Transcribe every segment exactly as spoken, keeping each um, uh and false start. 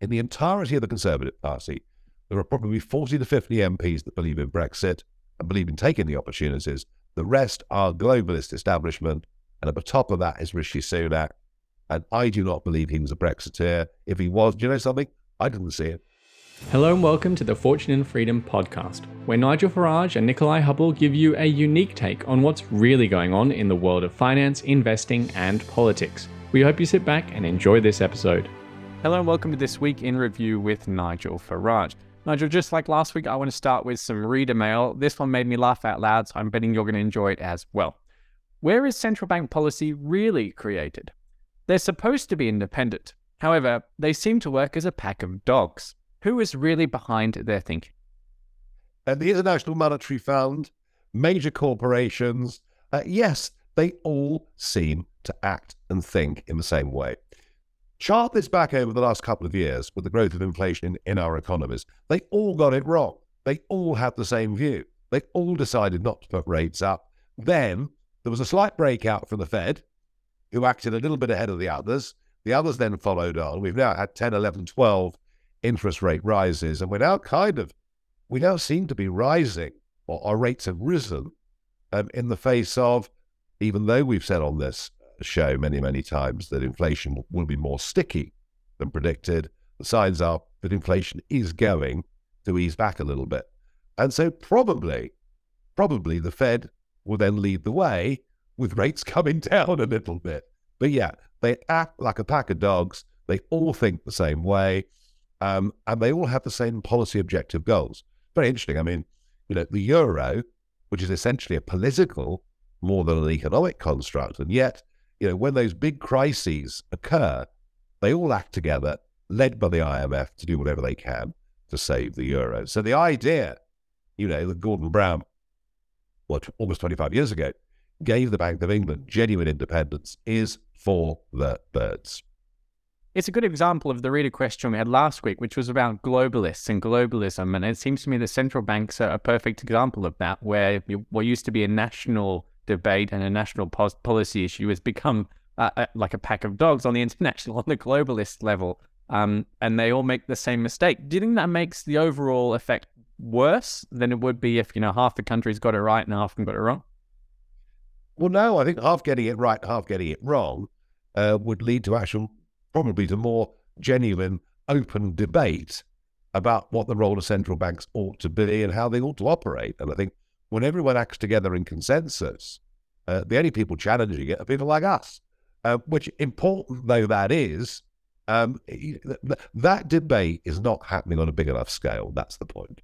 in the entirety of the Conservative Party, there are probably forty to fifty M Ps that believe in Brexit and believe in taking the opportunities. The rest are globalist establishment, and at the top of that is Rishi Sunak. And I do not believe he was a Brexiteer. If he was, do you know something? I didn't see it. Hello and welcome to the Fortune and Freedom podcast, where Nigel Farage and Nikolai Hubble give you a unique take on what's really going on in the world of finance, investing, and politics. We hope you sit back and enjoy this episode. Hello and welcome to This Week in Review with Nigel Farage. Nigel, just like last week, I want to start with some reader mail. This one made me laugh out loud, so I'm betting you're going to enjoy it as well. Where is central bank policy really created? They're supposed to be independent. However, they seem to work as a pack of dogs. Who is really behind their thinking? And the International Monetary Fund, major corporations, uh, yes, they all seem to act and think in the same way. Chart this back over the last couple of years with the growth of inflation in, in our economies. They all got it wrong. They all had the same view. They all decided not to put rates up. Then there was a slight breakout from the Fed, who acted a little bit ahead of the others. The others then followed on. We've now had ten, eleven, twelve interest rate rises, and we're now kind of, we now seem to be rising, or our rates have risen um, in the face of, even though we've said on this show many, many times that inflation will be more sticky than predicted, the signs are that inflation is going to ease back a little bit. And so probably, probably the Fed will then lead the way with rates coming down a little bit. But yeah, they act like a pack of dogs. They all think the same way. Um, and they all have the same policy objective goals. Very interesting. I mean, you know, the euro, which is essentially a political more than an economic construct, and yet, you know, when those big crises occur, they all act together, led by the I M F, to do whatever they can to save the euro. So the idea, you know, that Gordon Brown, what, almost twenty-five years ago, gave the Bank of England genuine independence is for the birds. It's a good example of the reader question we had last week, which was about globalists and globalism. And it seems to me the central banks are a perfect example of that, where what used to be a national debate and a national policy issue has become uh, uh, like a pack of dogs on the international, on the globalist level. Um, and they all make the same mistake. Do you think that makes the overall effect worse than it would be if, you know, half the country's got it right and half got it wrong? Well, no, I think half getting it right, half getting it wrong uh, would lead to actual... probably to more genuine, open debate about what the role of central banks ought to be and how they ought to operate. And I think when everyone acts together in consensus, uh, the only people challenging it are people like us, uh, which, important though that is, um, th- that debate is not happening on a big enough scale. That's the point.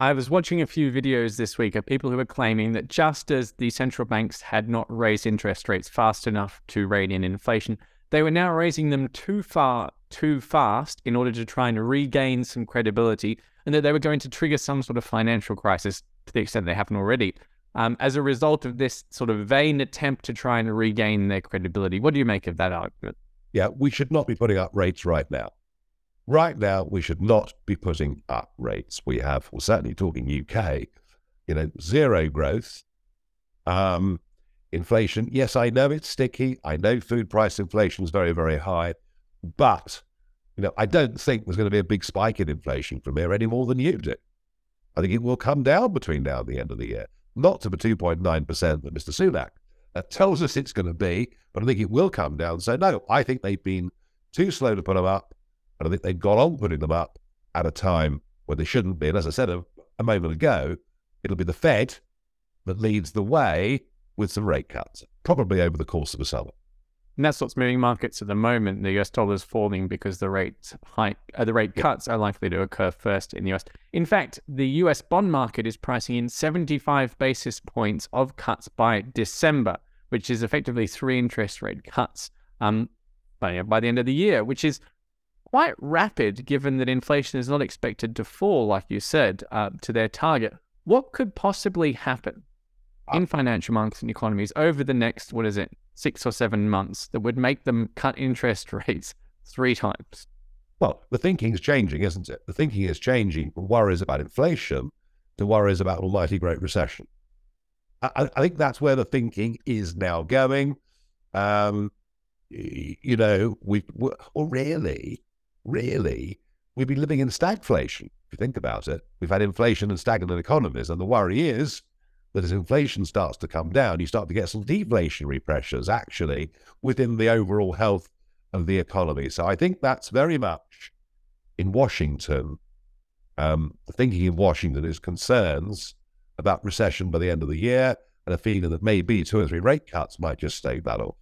I was watching a few videos this week of people who were claiming that just as the central banks had not raised interest rates fast enough to rein in inflation, they were now raising them too far, too fast in order to try and regain some credibility, and that they were going to trigger some sort of financial crisis to the extent they haven't already, um, as a result of this sort of vain attempt to try and regain their credibility. What do you make of that argument? Yeah, we should not be putting up rates right now. Right now, we should not be putting up rates. We have, well, certainly talking U K, you know, zero growth. Um... Inflation, yes, I know it's sticky. I know food price inflation is very, very high. But, you know, I don't think there's going to be a big spike in inflation from here any more than you do. I think it will come down between now and the end of the year. Not to the two point nine percent that Mister Sunak that tells us it's going to be, but I think it will come down. So, no, I think they've been too slow to put them up, and I think they've gone on putting them up at a time where they shouldn't be. And as I said a, a moment ago, it'll be the Fed that leads the way with some rate cuts, probably over the course of the summer. And that's what's moving markets at the moment. The U S dollar is falling because the rate hike, uh, the rate cuts are likely to occur first in the U S. In fact, the U S bond market is pricing in seventy-five basis points of cuts by December, which is effectively three interest rate cuts um, by, by the end of the year, which is quite rapid given that inflation is not expected to fall, like you said, uh, to their target. What could possibly happen in financial markets and economies over the next, what is it, six or seven months that would make them cut interest rates three times? Well, the thinking is changing, isn't it? The thinking is changing from worries about inflation to worries about almighty great recession. I, I think that's where the thinking is now going. Um, you know, we, or really, really, we'd be living in stagflation. If you think about it, we've had inflation and stagnant economies, and the worry is that as inflation starts to come down, you start to get some deflationary pressures actually within the overall health of the economy. So I think that's very much in Washington. Um, the thinking in Washington is concerns about recession by the end of the year and a feeling that maybe two or three rate cuts might just stave that off.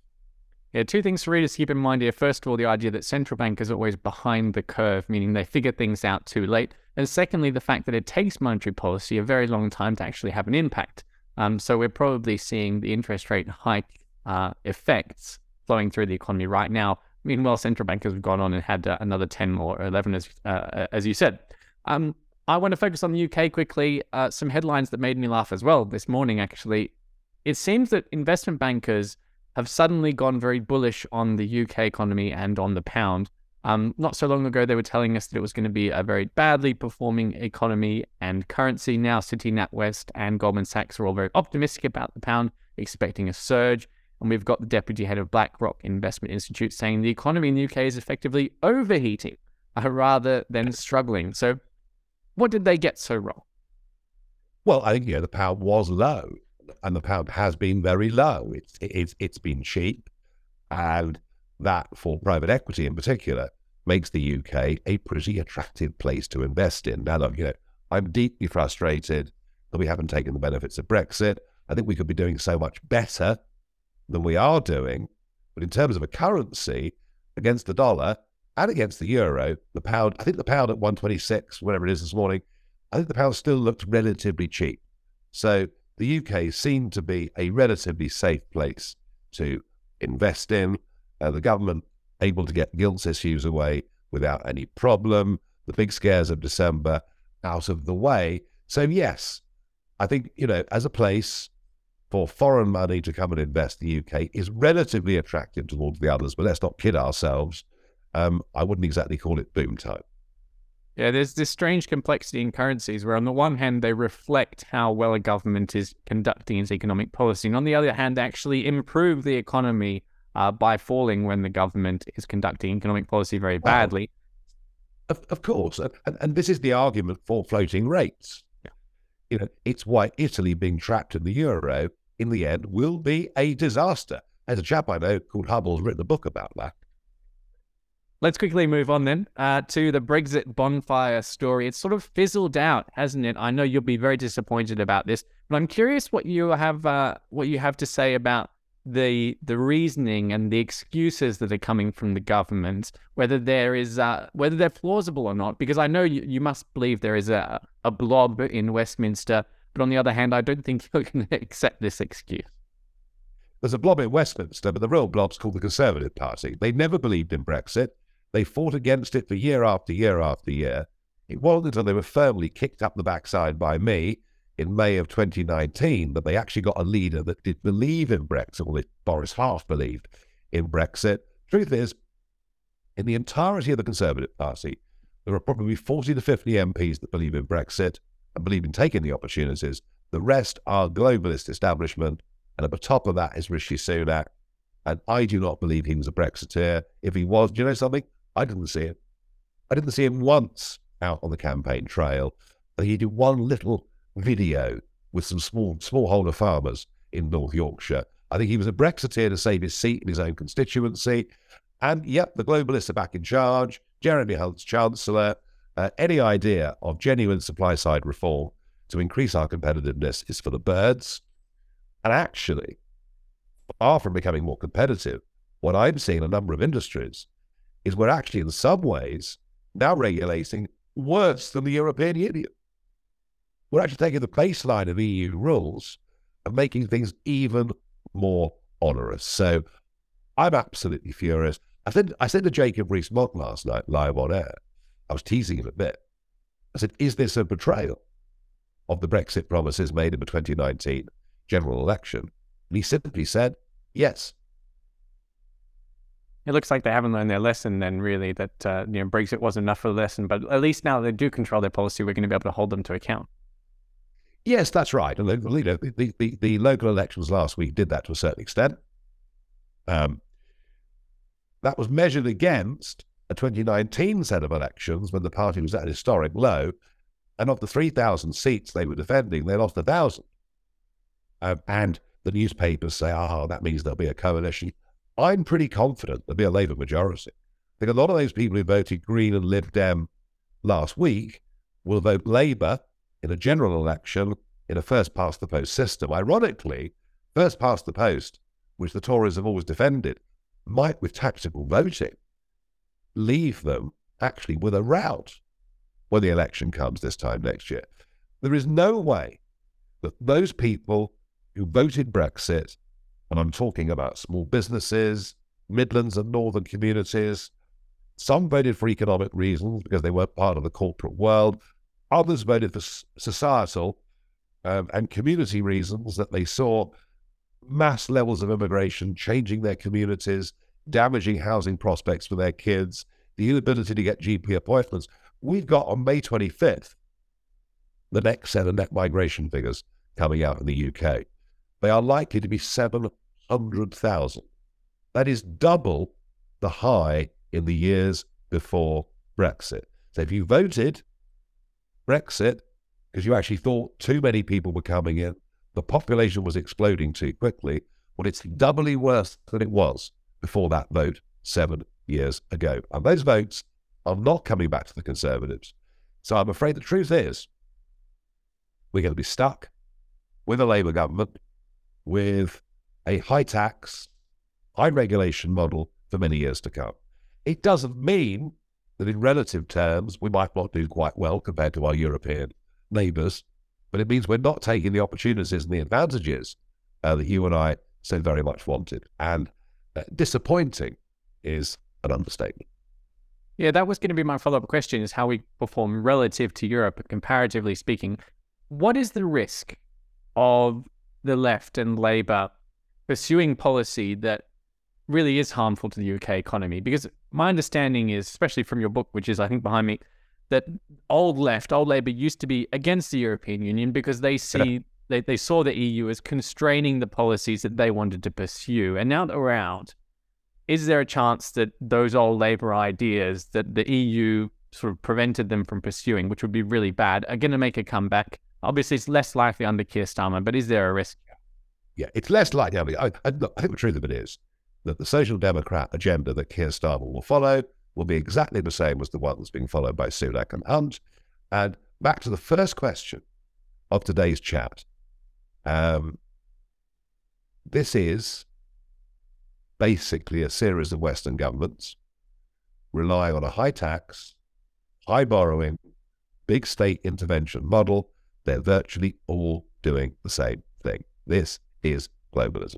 Yeah, two things for readers to keep in mind here. First of all, the idea that central bankers are always behind the curve, meaning they figure things out too late. And secondly, the fact that it takes monetary policy a very long time to actually have an impact. Um, so we're probably seeing the interest rate hike uh, effects flowing through the economy right now. Meanwhile, central bankers have gone on and had uh, another ten or eleven, as uh, as you said. Um, I want to focus on the U K quickly. Uh, some headlines that made me laugh as well this morning, actually. It seems that investment bankers have suddenly gone very bullish on the U K economy and on the pound. Um, not so long ago, they were telling us that it was going to be a very badly performing economy and currency. Now, Citi, NatWest and Goldman Sachs are all very optimistic about the pound, expecting a surge. And we've got the deputy head of BlackRock Investment Institute saying the economy in the U K is effectively overheating uh, rather than struggling. So what did they get so wrong? Well, I think, you know, the pound was low. And the pound has been very low. It's it's it's been cheap, and that for private equity in particular makes the U K a pretty attractive place to invest in. Now, look, you know, I'm deeply frustrated that we haven't taken the benefits of Brexit. I think we could be doing so much better than we are doing. But in terms of a currency against the dollar and against the euro, the pound, I think the pound at one twenty-six, whatever it is this morning, I think the pound still looked relatively cheap. So the U K seemed to be a relatively safe place to invest in. Uh, the government able to get gilts issues away without any problem. The big scares of December out of the way. So yes, I think, you know, as a place for foreign money to come and invest, the U K is relatively attractive towards the others. But let's not kid ourselves. Um, I wouldn't exactly call it boom time. Yeah, there's this strange complexity in currencies where on the one hand, they reflect how well a government is conducting its economic policy. And on the other hand, they actually improve the economy uh, by falling when the government is conducting economic policy very badly. Well, of, of course. And, and this is the argument for floating rates. Yeah. You know, it's why Italy being trapped in the euro in the end will be a disaster. There's a chap I know called Hubble who's written a book about that. Let's quickly move on then uh, to the Brexit bonfire story. It's sort of fizzled out, hasn't it? I know you'll be very disappointed about this, but I'm curious what you have uh, what you have to say about the the reasoning and the excuses that are coming from the government, whether there is uh, whether they're plausible or not. Because I know you, you must believe there is a a blob in Westminster, but on the other hand, I don't think you're going to accept this excuse. There's a blob in Westminster, but the real blob's called the Conservative Party. They never believed in Brexit. They fought against it for year after year after year. It wasn't until they were firmly kicked up the backside by me in May of twenty nineteen that they actually got a leader that did believe in Brexit, or that Boris half believed in Brexit. Truth is, in the entirety of the Conservative Party, there are probably forty to fifty M Ps that believe in Brexit and believe in taking the opportunities. The rest are globalist establishment, and at the top of that is Rishi Sunak. And I do not believe he was a Brexiteer. If he was, do you know something? I didn't see him. I didn't see him once out on the campaign trail. He did one little video with some small smallholder farmers in North Yorkshire. I think he was a Brexiteer to save his seat in his own constituency. And yep, the globalists are back in charge. Jeremy Hunt's Chancellor. Uh, any idea of genuine supply-side reform to increase our competitiveness is for the birds. And actually, far from becoming more competitive, what I'm seeing in a number of industries is we're actually in some ways now regulating worse than the European Union. We're actually taking the baseline of E U rules and making things even more onerous. So I'm absolutely furious. I said, I said to Jacob Rees-Mogg last night, live on air, I was teasing him a bit. I said, is this a betrayal of the Brexit promises made in the twenty nineteen general election? And he simply said, yes. It looks like they haven't learned their lesson then, really, that uh, you know, Brexit wasn't enough of a lesson. But at least now they do control their policy, we're going to be able to hold them to account. Yes, that's right. And you know, the, the, the local elections last week did that to a certain extent. Um, that was measured against a twenty nineteen set of elections when the party was at a historic low, and of the three thousand seats they were defending, they lost one thousand. Um, and the newspapers say, ah, oh, that means there'll be a coalition. I'm pretty confident there'll be a Labour majority. I think a lot of those people who voted Green and Lib Dem last week will vote Labour in a general election in a first-past-the-post system. Ironically, first-past-the-post, which the Tories have always defended, might, with tactical voting, leave them actually with a rout when the election comes this time next year. There is no way that those people who voted Brexit, and I'm talking about small businesses, Midlands and northern communities, some voted for economic reasons because they weren't part of the corporate world, others voted for societal um, and community reasons, that they saw mass levels of immigration changing their communities, damaging housing prospects for their kids, the inability to get G P appointments. We've got on May twenty-fifth the next set of net migration figures coming out in the U K. They are likely to be seven hundred thousand. That is double the high in the years before Brexit. So if you voted Brexit because you actually thought too many people were coming in, the population was exploding too quickly, well, it's doubly worse than it was before that vote seven years ago. And those votes are not coming back to the Conservatives. So I'm afraid the truth is we're going to be stuck with a Labour government with a high tax, high regulation model for many years to come. It doesn't mean that in relative terms we might not do quite well compared to our European neighbours, but it means we're not taking the opportunities and the advantages uh, that you and I so very much wanted. And uh, disappointing is an understatement. Yeah, that was going to be my follow-up question, is how we perform relative to Europe, comparatively speaking. What is the risk of the left and Labour pursuing policy that really is harmful to the U K economy? Because my understanding is, especially from your book, which is, I think, behind me, that old left, old Labour used to be against the European Union because they see they, they saw the E U as constraining the policies that they wanted to pursue. And now that we're out, is there a chance that those old Labour ideas that the E U sort of prevented them from pursuing, which would be really bad, are going to make a comeback? Obviously, it's less likely under Keir Starmer, but is there a risk? Yeah, it's less likely. I mean, I, I, look, I think the truth of it is that the Social Democrat agenda that Keir Starmer will follow will be exactly the same as the one that's being followed by Sunak and Hunt. And back to the first question of today's chat. Um, this is basically a series of Western governments relying on a high tax, high borrowing, big state intervention model. They're virtually all doing the same thing. This is globalism.